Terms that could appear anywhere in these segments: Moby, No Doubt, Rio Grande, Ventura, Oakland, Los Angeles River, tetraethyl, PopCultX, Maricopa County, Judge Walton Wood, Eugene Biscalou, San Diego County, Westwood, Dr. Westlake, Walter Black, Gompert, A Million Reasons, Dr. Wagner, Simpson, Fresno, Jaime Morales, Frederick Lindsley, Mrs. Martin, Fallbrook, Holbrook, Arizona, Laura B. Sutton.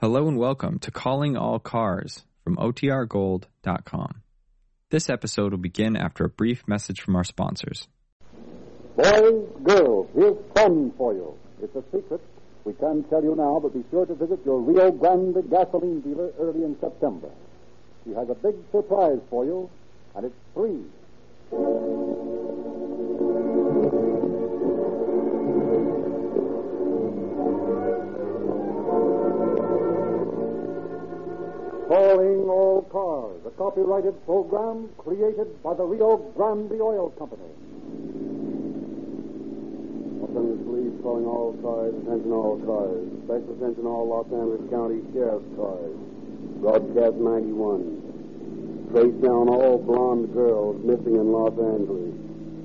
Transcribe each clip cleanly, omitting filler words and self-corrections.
Hello and welcome to Calling All Cars from otrgold.com. This episode will begin after a brief message from our sponsors. Boys, girls, here's fun for you. It's a secret. We can't tell you now, but be sure to visit your Rio Grande gasoline dealer early in September. She has a big surprise for you, and it's free. Calling All Cars, a copyrighted program created by the Rio Grande Oil Company. Los Angeles Police calling all cars, attention all cars. Special attention all Los Angeles County Sheriff's cars. Broadcast 91. Trace down all blonde girls missing in Los Angeles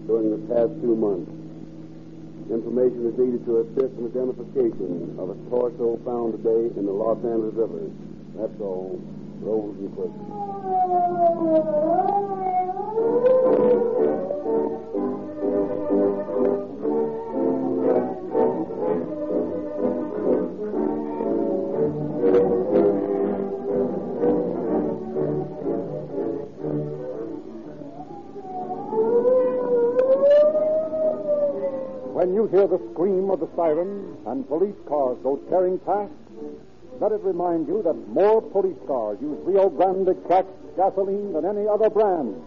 during the past 2 months. Information is needed to assist in identification of a torso found today in the Los Angeles River. That's all. Rolls and clips. When you hear the scream of the siren and police cars go tearing past, let it remind you that more police cars use Rio Grande Cracked gasoline than any other brand.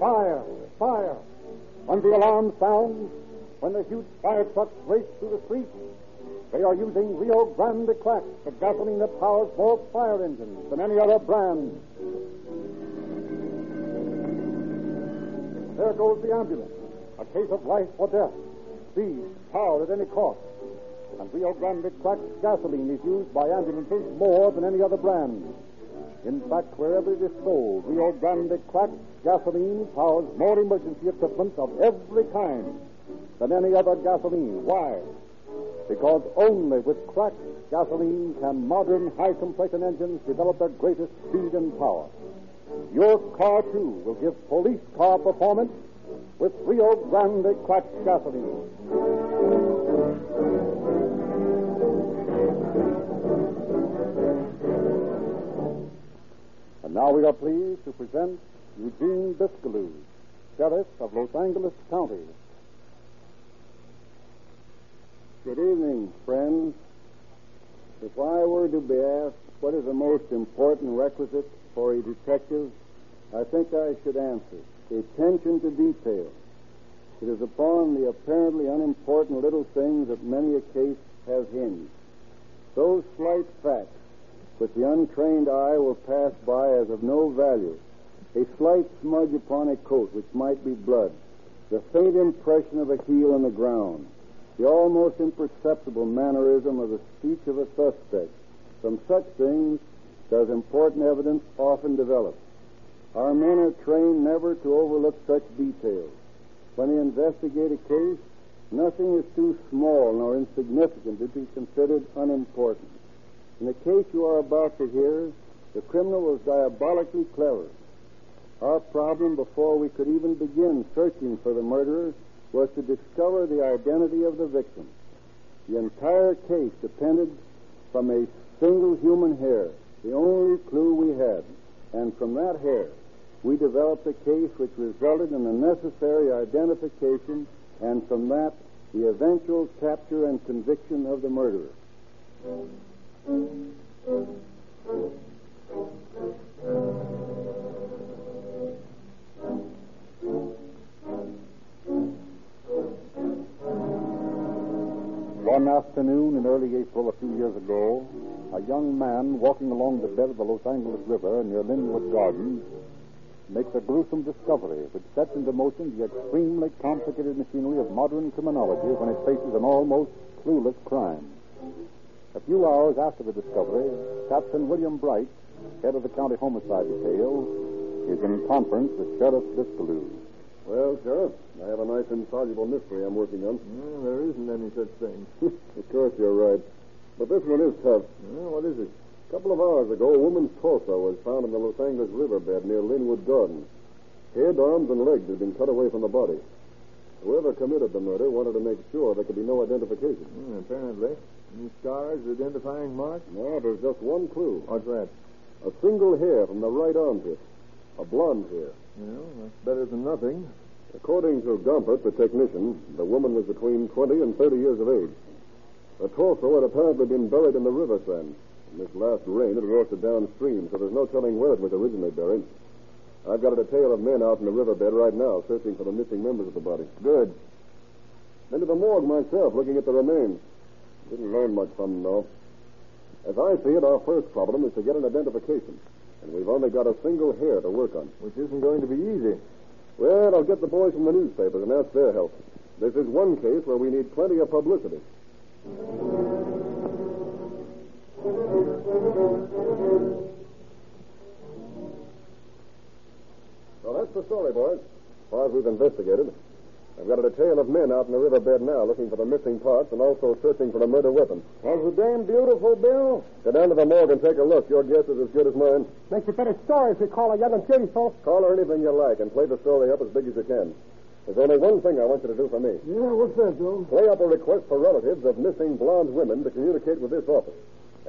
Fire! Fire! When the alarm sounds, when the huge fire trucks race through the streets, they are using Rio Grande Cracked, the gasoline that powers more fire engines than any other brand. There goes the ambulance. A case of life or death. Speed, power at any cost. And Rio Grande Cracked gasoline is used by ambulances more than any other brand. In fact, wherever it is sold, Rio Grande Cracked gasoline powers more emergency equipment of every kind than any other gasoline. Why? Because only with cracked gasoline can modern high-compression engines develop their greatest speed and power. Your car, too, will give police car performance with Rio Grande Cracked gasoline. And now we are pleased to present Eugene Biscalou, Sheriff of Los Angeles County. Good evening, friends. If I were to be asked what is the most important requisite for a detective, I think I should answer attention to detail. It is upon the apparently unimportant little things that many a case has hinged. Those slight facts which the untrained eye will pass by as of no value, a slight smudge upon a coat which might be blood, the faint impression of a heel on the ground, the almost imperceptible mannerism of the speech of a suspect. From such things does important evidence often develop. Our men are trained never to overlook such details. When they investigate a case, nothing is too small nor insignificant to be considered unimportant. In the case you are about to hear, the criminal was diabolically clever. Our problem before we could even begin searching for the murderer was to discover the identity of the victim. The entire case depended from a single human hair, the only clue we had. And from that hair, we developed a case which resulted in the necessary identification, and from that, the eventual capture and conviction of the murderer. One afternoon in early April a few years ago, a young man walking along the bed of the Los Angeles River near Linwood Gardens makes a gruesome discovery which sets into motion the extremely complicated machinery of modern criminology when it faces an almost clueless crime. A few hours after the discovery, Captain William Bright, head of the county homicide detail, is in conference with Sheriff Biscalou. Well, Sheriff, I have a nice insoluble mystery I'm working on. No, there isn't any such thing. Of course you're right. But this one is tough. Well, what is it? A couple of hours ago, a woman's torso was found in the Los Angeles riverbed near Linwood Gardens. Head, arms, and legs had been cut away from the body. Whoever committed the murder wanted to make sure there could be no identification. Apparently. Any scars, identifying marks? No, there's just one clue. What's that? A single hair from the right armpit. A blonde hair. Well, that's better than nothing. According to Gompert, the technician, the woman was between 20 and 30 years of age. The torso had apparently been buried in the river sand. In this last rain, it washed downstream, so there's no telling where it was originally buried. I've got a detail of men out in the riverbed right now searching for the missing members of the body. Good. Been to the morgue myself, looking at the remains. Didn't learn much from them, though. As I see it, our first problem is to get an identification. And we've only got a single hair to work on. Which isn't going to be easy. Well, I'll get the boys from the newspapers and ask their help. This is one case where we need plenty of publicity. Well, that's the story, boys. As far as we've investigated, I've got a detail of men out in the riverbed now looking for the missing parts and also searching for the murder weapon. How's the damn beautiful, Bill? Go down to the morgue and take a look. Your guess is as good as mine. Makes a better story if you call her young and pretty, folks. Call her anything you like and play the story up as big as you can. There's only one thing I want you to do for me. Yeah, what's that, Bill? Play up a request for relatives of missing blonde women to communicate with this office.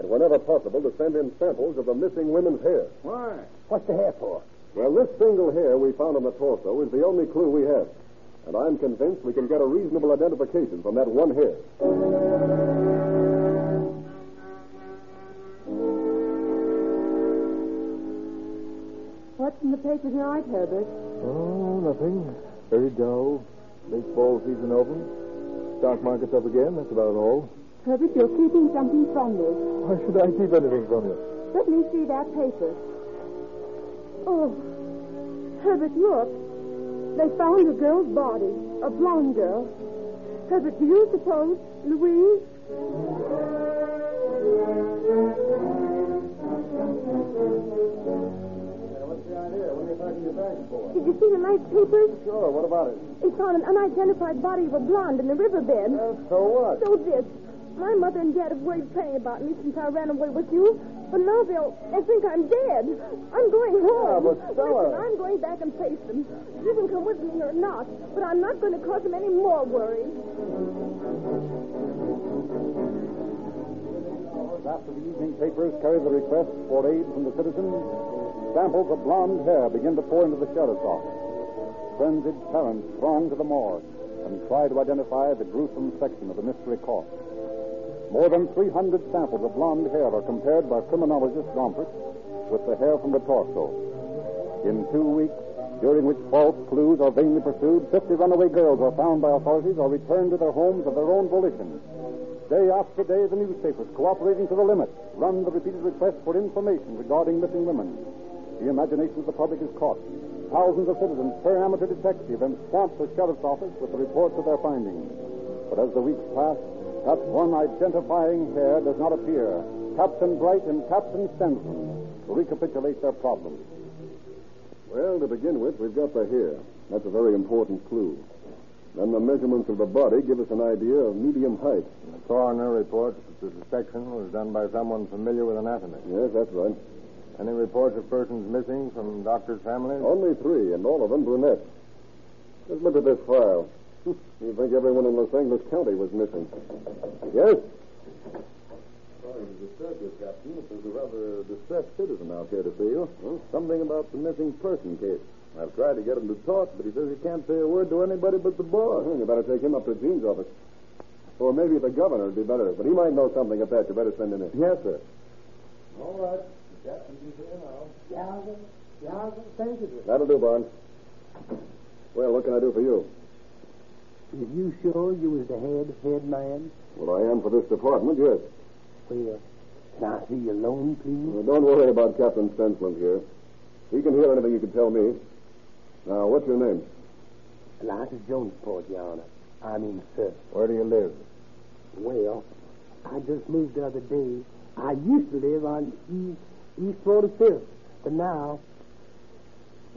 And whenever possible, to send in samples of the missing women's hair. Why? What's the hair for? Well, this single hair we found on the torso is the only clue we have. And I'm convinced we can get a reasonable identification from that one hair. What's in the paper tonight, Herbert? Oh, nothing. Very dull. Baseball season over. Stock market's up again. That's about all. Herbert, you're keeping something from me. Why should I keep anything from you? Let me see that paper. Oh, Herbert, look. They found a girl's body, a blonde girl. Herbert, do you suppose Louise? Yeah, what's the idea? What are you packing your bags for? Did you see the night papers? Sure, what about it? They found an unidentified body of a blonde in the riverbed. So what? So this. My mother and dad have worried plenty about me since I ran away with you. But now they think I'm dead. I'm going home. Yeah, but Stella... I'm going back and face them. You can come with me or not, but I'm not going to cause them any more worry. After the evening papers carry the request for aid from the citizens, samples of blonde hair begin to pour into the sheriff's office. Frenzied parents throng to the morgue and try to identify the gruesome section of the mystery corpse. More than 300 samples of blonde hair are compared by criminologist Gompert with the hair from the torso. In 2 weeks, during which false clues are vainly pursued, 50 runaway girls are found by authorities or returned to their homes of their own volition. Day after day, the newspapers, cooperating to the limit, run the repeated requests for information regarding missing women. The imagination of the public is caught. Thousands of citizens turn amateur detective and swamp the sheriff's office with the reports of their findings. But as the weeks pass, that one identifying hair does not appear. Captain Bright and Captain Sensland recapitulate their problem. Well, to begin with, we've got the hair. That's a very important clue. Then the measurements of the body give us an idea of medium height. The coroner reports that the dissection was done by someone familiar with anatomy. Yes, that's right. Any reports of persons missing from doctors' families? Only 3, and all of them brunettes. Just look at this file. You think everyone in Los Angeles County was missing. Yes? Sorry to disturb you, Captain. There's a rather distressed citizen out here to see you. Well, something about the missing person case. I've tried to get him to talk, but he says he can't say a word to anybody but the boss. Well, you better take him up to Gene's office. Or maybe the governor would be better, but he might know something of that. You better send him in. Yes, sir. All right. The captain's here now. Thank you, sir. That'll do, Barnes. Well, what can I do for you? Are you sure you was the head man? Well, I am for this department, yes. Well, can I see you alone, please? Well, don't worry about Captain Sensland here. He can hear anything you can tell me. Now, what's your name? Elias Jonesport, Your Honor. I'm in search. Where do you live? Well, I just moved the other day. I used to live on East 45th, but now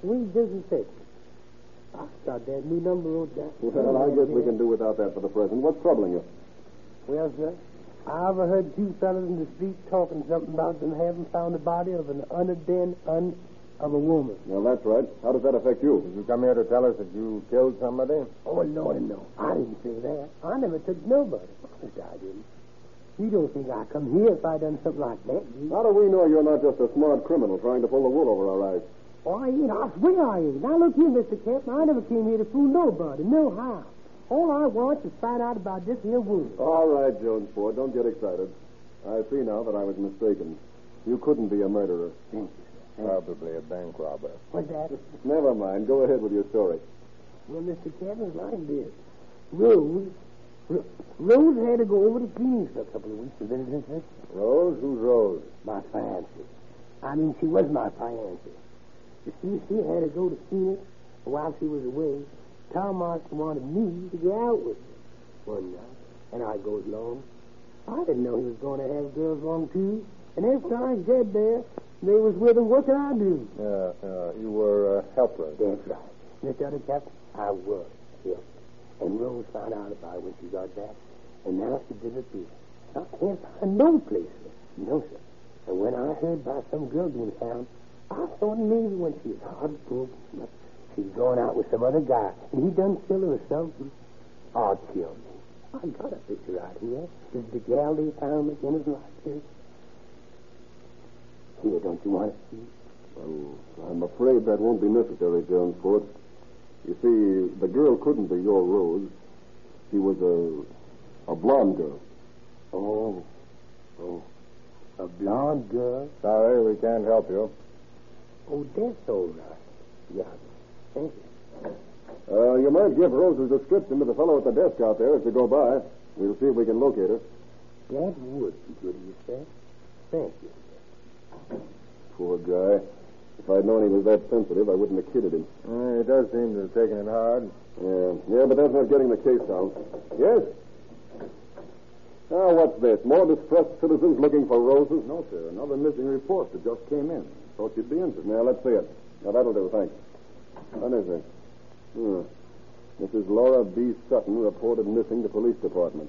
we didn't fix it. I'll start that new number old Jack. Well, I guess we can do without that for the present. What's troubling you? Well, sir, I overheard 2 fellas in the street talking something about them having found the body of an unidentified of a woman. Well, that's right. How does that affect you? Did you come here to tell us that you killed somebody? Oh, no. I didn't say that. I never took nobody. Of course I didn't. You don't think I come here if I done something like that, do you? How do we know you're not just a smart criminal trying to pull the wool over our eyes? Oh, I ain't. I swear I ain't. Now, look here, Mr. Captain. I never came here to fool nobody, no how. All I want is to find out about this here woman. All right, Jones Ford, don't get excited. I see now that I was mistaken. You couldn't be a murderer. Thank you, sir. Probably a bank robber. What's that? Never mind. Go ahead with your story. Well, Mr. Captain, it's like this. Rose had to go over to Queens for a couple of weeks to visit her. Rose? Who's Rose? My fiancée. I mean, she was my fiancée. You see, she had to go to Phoenix while she was away. Tom Marston wanted me to get out with her one night, and I goes along. I didn't know he was going to have girls along, too. And after I got there, they was with him. What could I do? You were helpless. That's right. Mr. Other Captain, I was helpless. And Rose found out about it when she got back, and now she disappeared. I can't find no place, sir. No, sir. And when I heard about some girl being found, I thought maybe when she was heartbroken, she's going out with some other guy, and he done killed her or something. Oh, kill me. I got a picture out here. This is the gal they found McKenna's like this. Here, don't you want to see? Well, I'm afraid that won't be necessary, Jones Ford. You see, the girl couldn't be your Rose. She was a blonde girl. Oh. A blonde girl? Sorry, we can't help you. Oh, that's all right. Yeah, thank you. You might give Rose's description to the fellow at the desk out there as you go by. We'll see if we can locate her. That would be good of you, sir. Thank you, sir. Poor guy. If I'd known he was that sensitive, I wouldn't have kidded him. He does seem to have taken it hard. Yeah, but that's not getting the case down. Yes? Now, what's this? More distressed citizens looking for Roses? No, sir. Another missing report that just came in. Thought you'd be interested. Now, let's see it. Now, that'll do, thanks. What is it? Mrs. Laura B. Sutton reported missing to police department.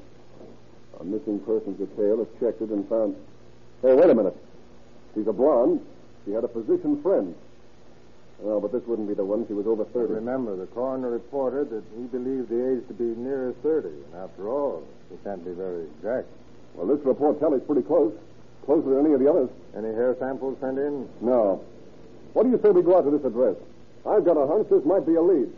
A missing person's detail is checked and found... Hey, wait a minute. She's a blonde. She had a physician friend. Oh, but this wouldn't be the one. She was over 30. Remember, the coroner reported that he believed the age to be nearer 30. And after all, she can't be very exact. Well, this report tallies pretty close. Closer than any of the others. Any hair samples sent in? No. What do you say we go out to this address? I've got a hunch this might be a lead.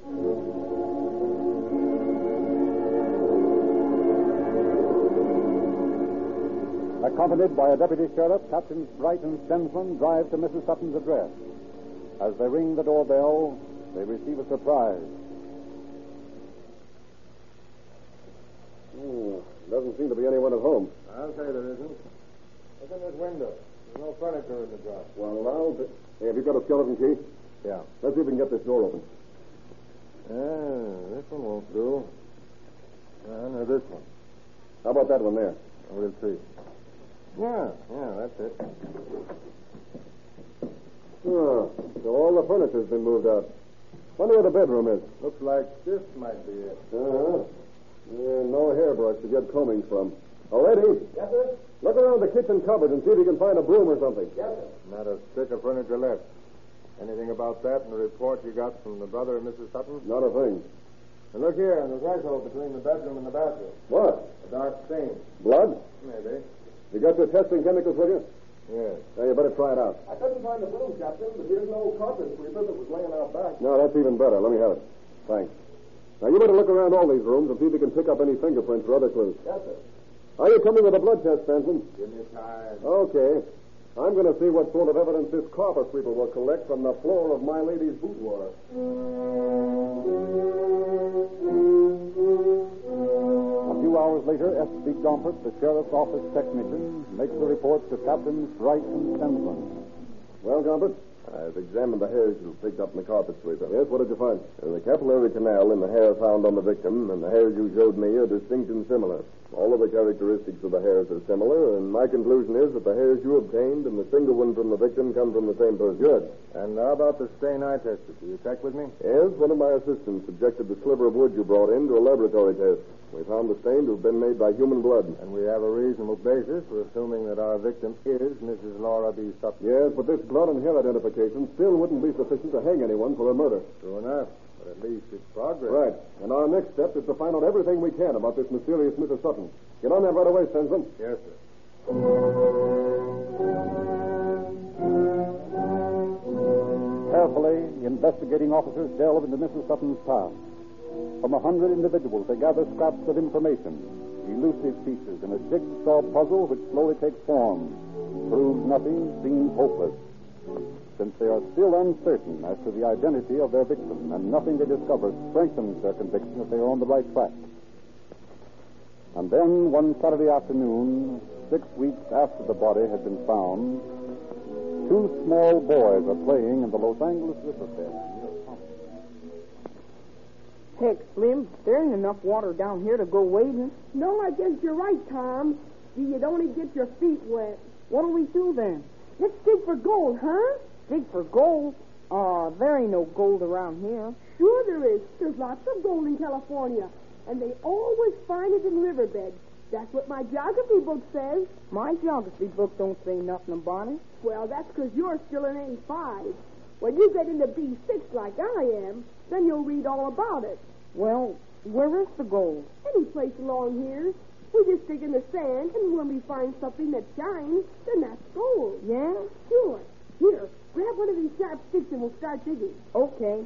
Accompanied by a deputy sheriff, Captains Bright and Sensland drive to Mrs. Sutton's address. As they ring the doorbell, they receive a surprise. Doesn't seem to be anyone at home. I'll say there isn't. Look in this window. There's no furniture in the drop. Well, Hey, have you got a skeleton key? Yeah. Let's see if we can get this door open. This one won't do. No, this one. How about that one there? We'll see. Yeah, that's it. So all the furniture's been moved out. Wonder where the bedroom is. Looks like this might be it. Uh-huh. Yeah, no hairbrush to get combing from. All right, Eddie. Yes, sir? Look around the kitchen cupboard and see if you can find a broom or something. Yes, sir. Not a stick of furniture left. Anything about that in the report you got from the brother of Mrs. Sutton? Not a thing. And look here, in the threshold between the bedroom and the bathroom. What? A dark stain. Blood? Maybe. You got your testing chemicals with you? Yes. Now, you better try it out. I couldn't find the broom, Captain, but here's an old carpet sweeper that was laying out back. No, that's even better. Let me have it. Thanks. Now, you better look around all these rooms and see if you can pick up any fingerprints or other clues. Yes, sir. Are you coming with a blood test, Benson? Give me time. Okay. I'm going to see what sort of evidence this carpet sweeper will collect from the floor of my lady's boudoir. A few hours later, S.B. Gompert, the sheriff's office technician, makes the report to Captains Bright and Sensland. Well, Gompert? I've examined the hairs you picked up in the carpet sweeper. Yes, what did you find? The capillary canal and the hair found on the victim and the hairs you showed me are distinct and similar. All of the characteristics of the hairs are similar, and my conclusion is that the hairs you obtained and the single one from the victim come from the same person. Good. And how about the stain I tested? Do you check with me? Yes, one of my assistants subjected the sliver of wood you brought in to a laboratory test. We found the stain to have been made by human blood. And we have a reasonable basis for assuming that our victim is Mrs. Laura B. Sutton. Yes, but this blood and hair identification still wouldn't be sufficient to hang anyone for a murder. True enough. But at least it's progress. Right. And our next step is to find out everything we can about this mysterious Mrs. Sutton. Get on that right away, Simpson. Yes, sir. Carefully, the investigating officers delve into Mrs. Sutton's past. From 100 individuals, they gather scraps of information, elusive pieces in a jigsaw puzzle which slowly takes form. Proves nothing, seems hopeless. Since they are still uncertain as to the identity of their victim, and nothing they discover strengthens their conviction that they are on the right track. And then, one Saturday afternoon, 6 weeks after the body had been found, two small boys are playing in the Los Angeles riverbed. Heck, Slim, there ain't enough water down here to go wading. No, I guess you're right, Tom. You'd only get your feet wet. What'll we do then? Let's dig for gold, huh? Dig for gold? Oh, there ain't no gold around here. Sure there is. There's lots of gold in California. And they always find it in riverbeds. That's what my geography book says. My geography book don't say nothing about it. Well, that's because you're still in A5. When you get into B6 like I am, then you'll read all about it. Well, where is the gold? Any place along here. We just dig in the sand, and when we find something that shines, then that's gold. Yeah? Sure. Here, grab one of these sharp sticks and we'll start digging. Okay.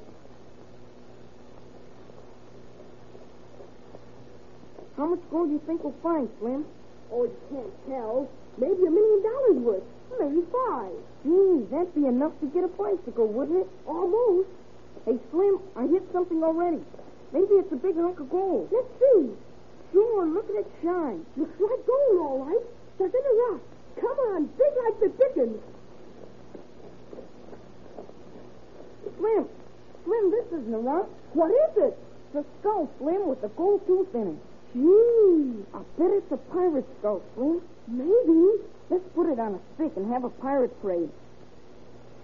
How much gold do you think we'll find, Slim? Oh, you can't tell. Maybe $1 million worth. Maybe $5. Gee, that'd be enough to get a bicycle, wouldn't it? Almost. Hey, Slim, I hit something already. Maybe it's a big hunk of gold. Let's see. Sure, look at it shine. Looks like gold, all right. Stuck in a rock. Come on, big like the dickens. Slim, this isn't a rock. What is it? It's a skull, Slim, with a gold tooth in it. Gee, I bet it's a pirate skull, Slim. Maybe. Let's put it on a stick and have a pirate parade.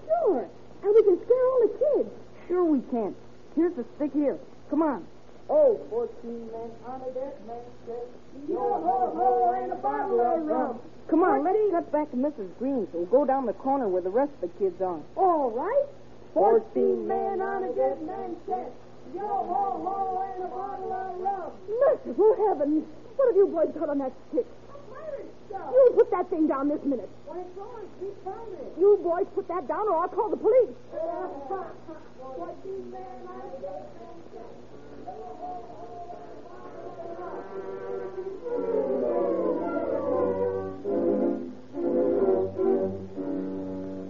Sure, and we can scare all the kids. Sure we can. Here's the stick here. Come on. Oh, 14 men on a deck, man said, yo-ho-ho, and a bottle of rum. Come on, let's cut back to Mrs. Green's. We'll go down the corner where the rest of the kids are. All right. 14 men on a deck, man said, yo-ho-ho, and a bottle of rum. Merciful heavens. What have you boys got on that stick? You put that thing down this minute. Why, it's on. Keep coming. You boys put that down or I'll call the police. 14 men on a deck, man said.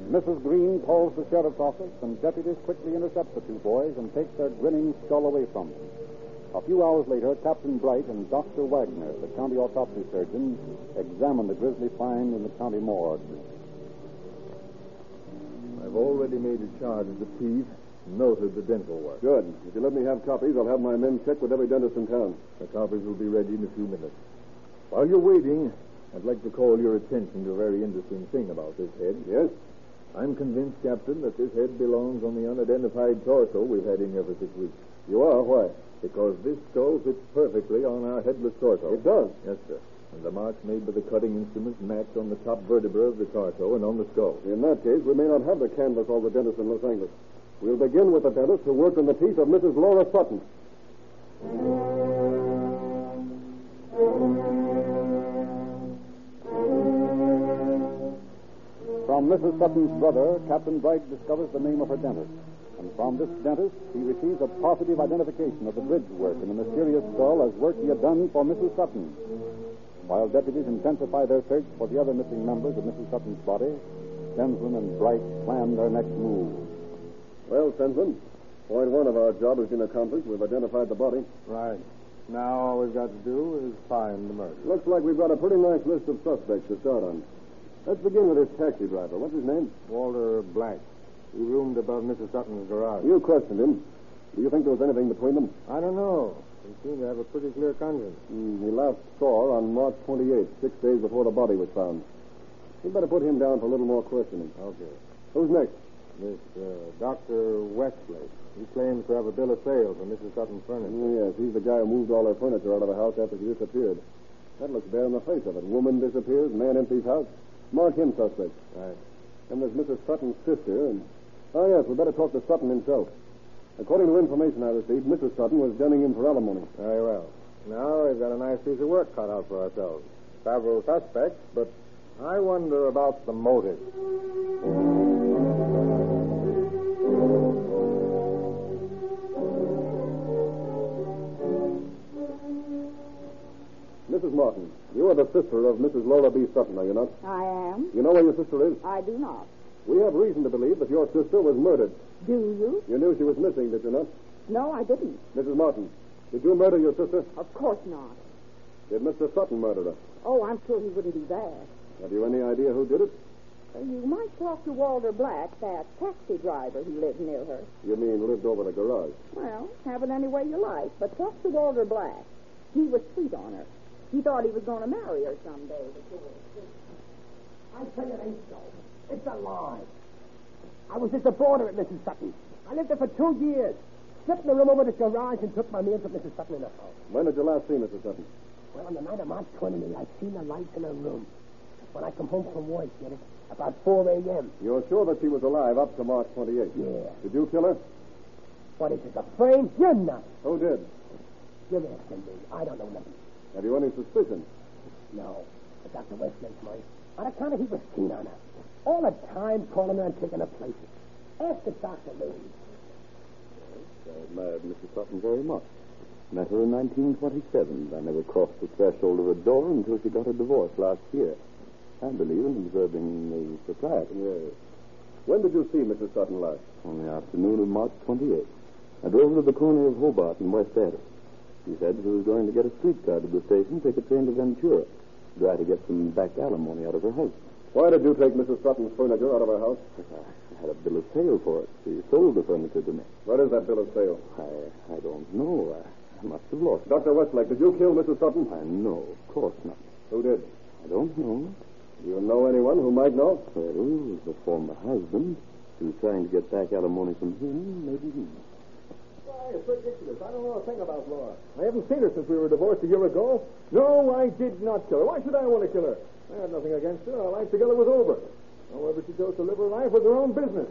Mrs. Green calls the sheriff's office, and deputies quickly intercept the two boys and take their grinning skull away from them. A few hours later, Captain Bright and Dr. Wagner, the county autopsy surgeon, examine the grisly find in the county morgue. I've already made a charge of the thief. Noted the dental work. Good. If you let me have copies, I'll have my men check with every dentist in town. The copies will be ready in a few minutes. While you're waiting, I'd like to call your attention to a very interesting thing about this head. Yes? I'm convinced, Captain, that this head belongs on the unidentified torso we've had in here for 6 weeks. You are? Why? Because this skull fits perfectly on our headless torso. It does? Yes, sir. And the marks made by the cutting instruments match on the top vertebra of the torso and on the skull. In that case, we may not have to canvass all the dentists in Los Angeles. We'll begin with the dentist who worked on the teeth of Mrs. Laura Sutton. From Mrs. Sutton's brother, Captain Bright discovers the name of her dentist. And from this dentist, he receives a positive identification of the bridge work in the mysterious skull as work he had done for Mrs. Sutton. While deputies intensify their search for the other missing members of Mrs. Sutton's body, Benson and Bright plan their next move. Well, Simpson, point one of our job has been accomplished. We've identified the body. Right. Now all we've got to do is find the murderer. Looks like we've got a pretty nice list of suspects to start on. Let's begin with this taxi driver. What's his name? Walter Black. He roomed above Mrs. Sutton's garage. You questioned him. Do you think there was anything between them? I don't know. He seemed to have a pretty clear conscience. He last saw on March 28th, 6 days before the body was found. You'd better put him down for a little more questioning. Okay. Who's next? This Dr. Westlake. He claims to have a bill of sale for Mrs. Sutton's furniture. Yes, he's the guy who moved all her furniture out of the house after she disappeared. That looks bare in the face of it. Woman disappears, man empties house. Mark him suspect. Right. And there's Mrs. Sutton's sister. And we better talk to Sutton himself. According to information I received, Mrs. Sutton was dunning him for alimony. Very well. Now we've got a nice piece of work cut out for ourselves. Several suspects, but I wonder about the motive. Mrs. Martin, you are the sister of Mrs. Laura B. Sutton, are you not? I am. You know where your sister is? I do not. We have reason to believe that your sister was murdered. Do you? You knew she was missing, did you not? No, I didn't. Mrs. Martin, did you murder your sister? Of course not. Did Mr. Sutton murder her? Oh, I'm sure he wouldn't do that. Have you any idea who did it? You might talk to Walter Black, that taxi driver who lived near her. You mean lived over the garage? Well, have it any way you like, but talk to Walter Black. He was sweet on her. He thought he was going to marry her someday. I tell you, it ain't so. It's a lie. I was just a boarder at Mrs. Sutton. I lived there for 2 years. Slipped in the room over the garage and took my meals with Mrs. Sutton in the house. When did you last see Mrs. Sutton? Well, on the night of March 28th, I seen the lights in her room. When I come home from work, you know, about 4 a.m. You're sure that she was alive up to March 28th? Yeah. Did you kill her? What is it, a frame? You're nuts. Who did? You're asking me. I don't know nothing. Have you any suspicion? No. But Dr. Westlake might. On account of he was keen on her. All the time calling her and taking her places. Ask the doctor, lady. Yes, I admired Mrs. Sutton very much. Met her in 1927. I never crossed the threshold of a door until she got her divorce last year. I believe in observing the society. Yes. When did you see Mrs. Sutton last? On the afternoon of March 28th. I drove to the corner of Hobart and West End. She said she was going to get a streetcar to the station, take a train to Ventura, try to get some back alimony out of her house. Why did you take Mrs. Sutton's furniture out of her house? I had a bill of sale for it. She sold the furniture to me. What is that bill of sale? I don't know. I must have lost it. Dr. Westlake, did you kill Mrs. Sutton? No, of course not. Who did? I don't know. Do you know anyone who might know? Well, the former husband. She was trying to get back alimony from him. Maybe he... Why, it's ridiculous. I don't know a thing about Laura. I haven't seen her since we were divorced a year ago. No, I did not kill her. Why should I want to kill her? I had nothing against her. Our life together was over. However, she chose to live her life with her own business.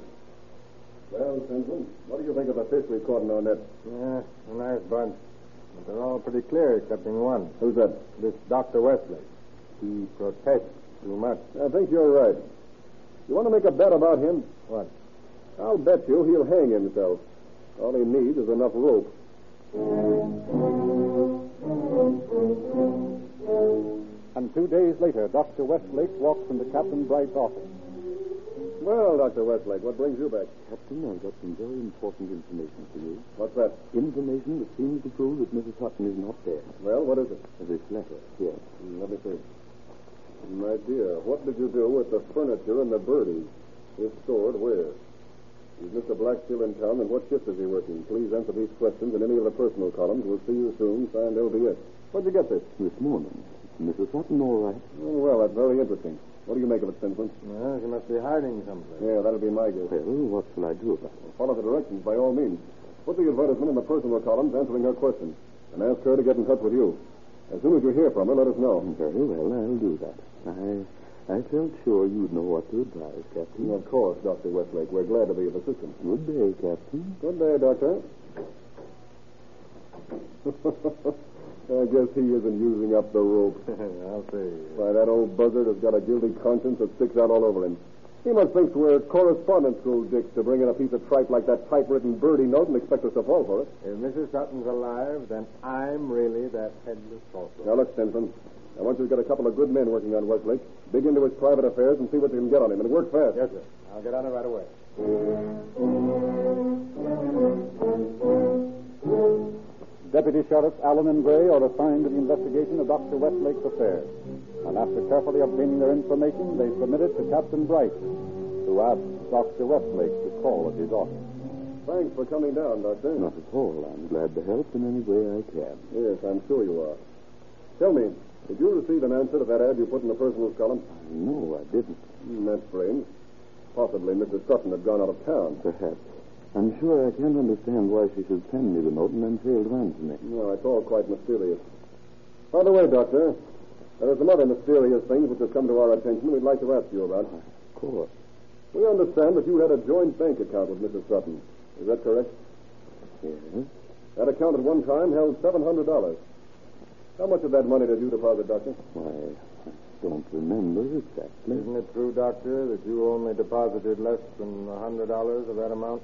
Well, Simpson, what do you think of the fish we caught in our net? Yeah, a nice bunch. But they're all pretty clear, excepting one. Who's that? This Dr. Westlake. He protests too much. I think you're right. You want to make a bet about him? What? I'll bet you he'll hang himself. All he needs is enough rope. And 2 days later, Dr. Westlake walked into Captain Bright's office. Well, Dr. Westlake, what brings you back? Captain, I've got some very important information for you. What's that? Information that seems to prove that Mrs. Sutton is not dead. Well, what is it? This letter here. Let me see. My dear, what did you do with the furniture and the birdies? It's stored where? Is Mr. Black still in town, and what shift is he working? Please answer these questions in any of the personal columns. We'll see you soon. Signed, LBS. Where'd you get this? This morning. Mrs. Sutton, all right. Oh, well, that's very interesting. What do you make of it, Simpson? Well, she must be hiding someplace. Yeah, that'll be my guess. Well, what shall I do about it? Well, follow the directions, by all means. Put the advertisement in the personal columns answering her questions, and ask her to get in touch with you. As soon as you hear from her, let us know. Very well, I'll do that. I felt sure you'd know what to advise, Captain. Of course, Dr. Westlake. We're glad to be of assistance. Good day, Captain. Good day, Doctor. I guess he isn't using up the rope. I'll see. Why, that old buzzard has got a guilty conscience that sticks out all over him. He must think we're correspondence school dicks to bring in a piece of tripe like that typewritten birdie note and expect us to fall for it. If Mrs. Sutton's alive, then I'm really that headless falsehood. Now, look, Simpson. I want you to get a couple of good men working on Westlake, dig into his private affairs and see what you can get on him, and work fast. Yes, sir. I'll get on it right away. Deputy Sheriffs Allen and Gray are assigned to the investigation of Dr. Westlake's affairs, and after carefully obtaining their information, they submit it to Captain Bright, who asks Dr. Westlake to call at his office. Thanks for coming down, Doctor. Not at all. I'm glad to help in any way I can. Yes, I'm sure you are. Tell me, did you receive an answer to that ad you put in the personal column? No, I didn't. That's strange. Possibly Mrs. Sutton had gone out of town. Perhaps. I'm sure I can't understand why she should send me the note and then fail to answer me. No, it's all quite mysterious. By the way, Doctor, there are some other mysterious things which have come to our attention we'd like to ask you about. Of course. We understand that you had a joint bank account with Mrs. Sutton. Is that correct? Yes. That account at one time held $700. How much of that money did you deposit, Doctor? Why, I don't remember exactly. Isn't it true, Doctor, that you only deposited less than $100 of that amount?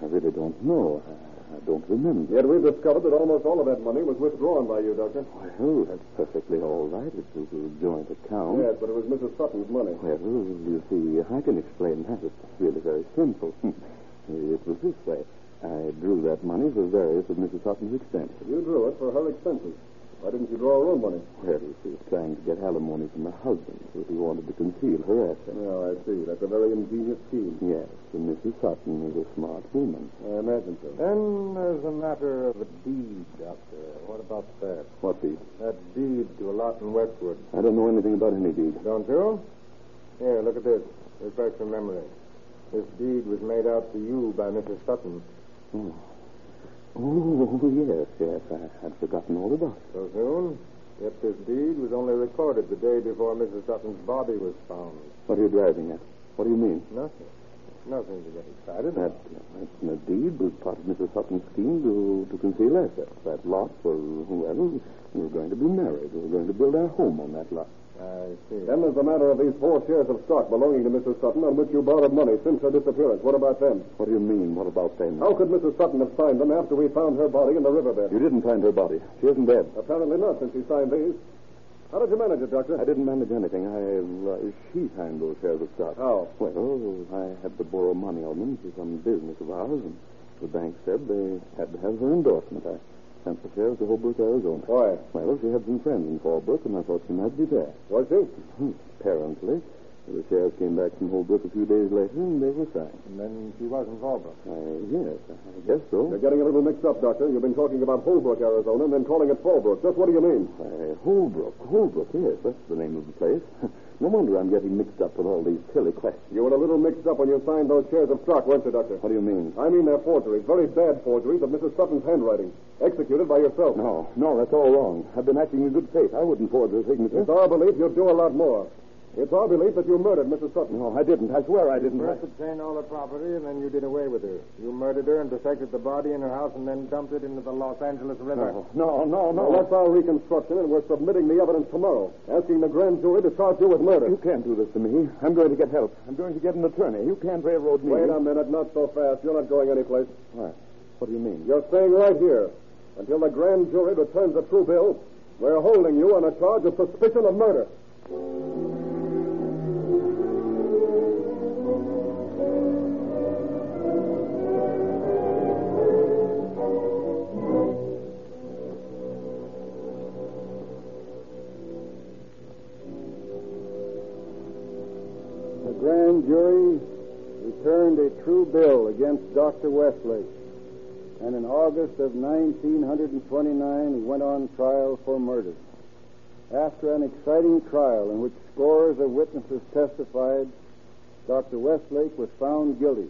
I really don't know. I don't remember. Yet we've discovered that almost all of that money was withdrawn by you, Doctor. Well, that's perfectly all right. It was a joint account. Yes, but it was Mrs. Sutton's money. Well, you see, I can explain that. It's really very simple. It was this way. I drew that money for various of Mrs. Sutton's expenses. You drew it for her expenses. Why didn't you draw her own money? Well, she was trying to get alimony from her husband, so she wanted to conceal her assets. Oh, I see. That's a very ingenious scheme. Yes, and Mrs. Sutton is a smart woman. I imagine so. Then there's a matter of a deed, Doctor. What about that? What deed? That deed to a lot in Westwood. I don't know anything about any deed. Don't you? Here, look at this. Refresh your memory. This deed was made out to you by Mrs. Sutton. Oh. Oh, yes. I had forgotten all about it. So soon? Yet this deed was only recorded the day before Mrs. Sutton's body was found. What are you driving at? What do you mean? Nothing. Nothing to get excited about. That deed was part of Mrs. Sutton's scheme to conceal assets. That lot was, well, we were going to be married. We were going to build our home on that lot. I see. Then there's the matter of these 4 shares of stock belonging to Mrs. Sutton on which you borrowed money since her disappearance. What about them? What do you mean, what about them? How could Mrs. Sutton have signed them after we found her body in the riverbed? You didn't find her body. She isn't dead. Apparently not, since she signed these. How did you manage it, Doctor? I didn't manage anything. She signed those shares of stock. How? Well, I had to borrow money on them for some business of ours, and the bank said they had to have her endorsement. I sent the shares to Holbrook, Arizona. Why? Well, she had some friends in Fallbrook, and I thought she might be there. Was she? Apparently. The shares came back from Holbrook a few days later, and they were signed. And then she was in Fallbrook? Yes, I guess so. You're getting a little mixed up, Doctor. You've been talking about Holbrook, Arizona, and then calling it Fallbrook. Just what do you mean? Holbrook, yes, that's the name of the place. No wonder I'm getting mixed up with all these silly questions. You were a little mixed up when you signed those shares of stock, weren't you, Doctor? What do you mean? I mean they're forgeries, very bad forgeries of Mrs. Sutton's handwriting, executed by yourself. No, that's all wrong. I've been acting in good faith. I wouldn't forge her signature. It's our belief you'd do a lot more. It's our belief that you murdered Mrs. Sutton. No, I didn't. I swear I didn't. You first obtained all her property, and then you did away with her. You murdered her and dissected the body in her house and then dumped it into the Los Angeles River. No. Well, that's our reconstruction, and we're submitting the evidence tomorrow, asking the grand jury to charge you with murder. You can't do this to me. I'm going to get help. I'm going to get an attorney. You can't railroad me. Wait a minute. Not so fast. You're not going anyplace. What? What do you mean? You're staying right here until the grand jury returns a true bill. We're holding you on a charge of suspicion of murder. The grand jury returned a true bill against Dr. Westlake, and in August of 1929, he went on trial for murder. After an exciting trial in which scores of witnesses testified, Dr. Westlake was found guilty,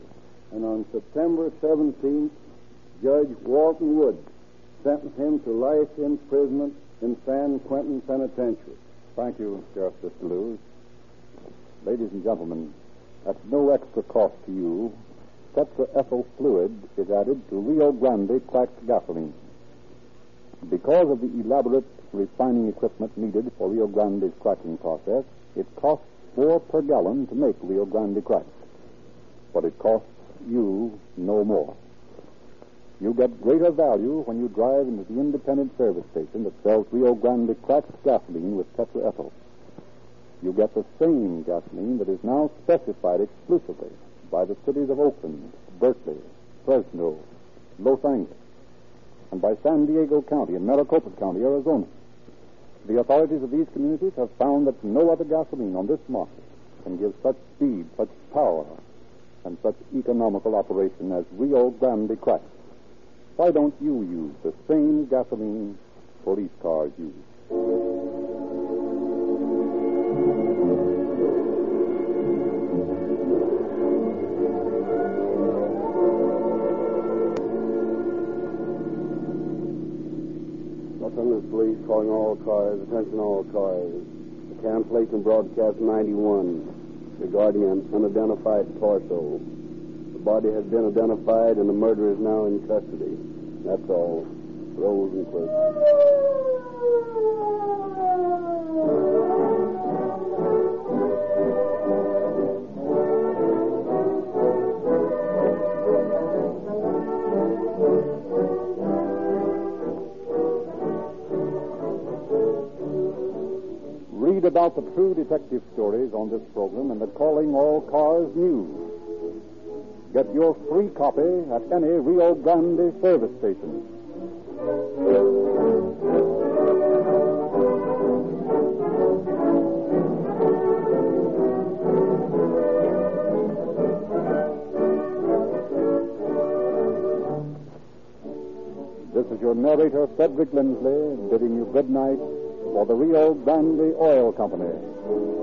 and on September 17th, Judge Walton Wood sentenced him to life imprisonment in San Quentin Penitentiary. Thank you, Justice Blue. Ladies and gentlemen, at no extra cost to you, tetraethyl fluid is added to Rio Grande cracked gasoline. Because of the elaborate refining equipment needed for Rio Grande's cracking process, it costs $4 per gallon to make Rio Grande cracked. But it costs you no more. You get greater value when you drive into the independent service station that sells Rio Grande cracked gasoline with tetraethyl. You get the same gasoline that is now specified exclusively by the cities of Oakland, Berkeley, Fresno, Los Angeles, and by San Diego County and Maricopa County, Arizona. The authorities of these communities have found that no other gasoline on this market can give such speed, such power, and such economical operation as Rio Grande crack. Why don't you use the same gasoline police cars use? Los Angeles Police calling all cars, attention all cars. The cancellation broadcast 91. Regarding an unidentified torso. The body has been identified and the murderer is now in custody. That's all. Rolls and clerks. Read about the true detective stories on this program in the Calling All Cars News. Get your free copy at any Rio Grande service station. This is your narrator, Frederick Lindsley, bidding you good night for the Rio Grande Oil Company.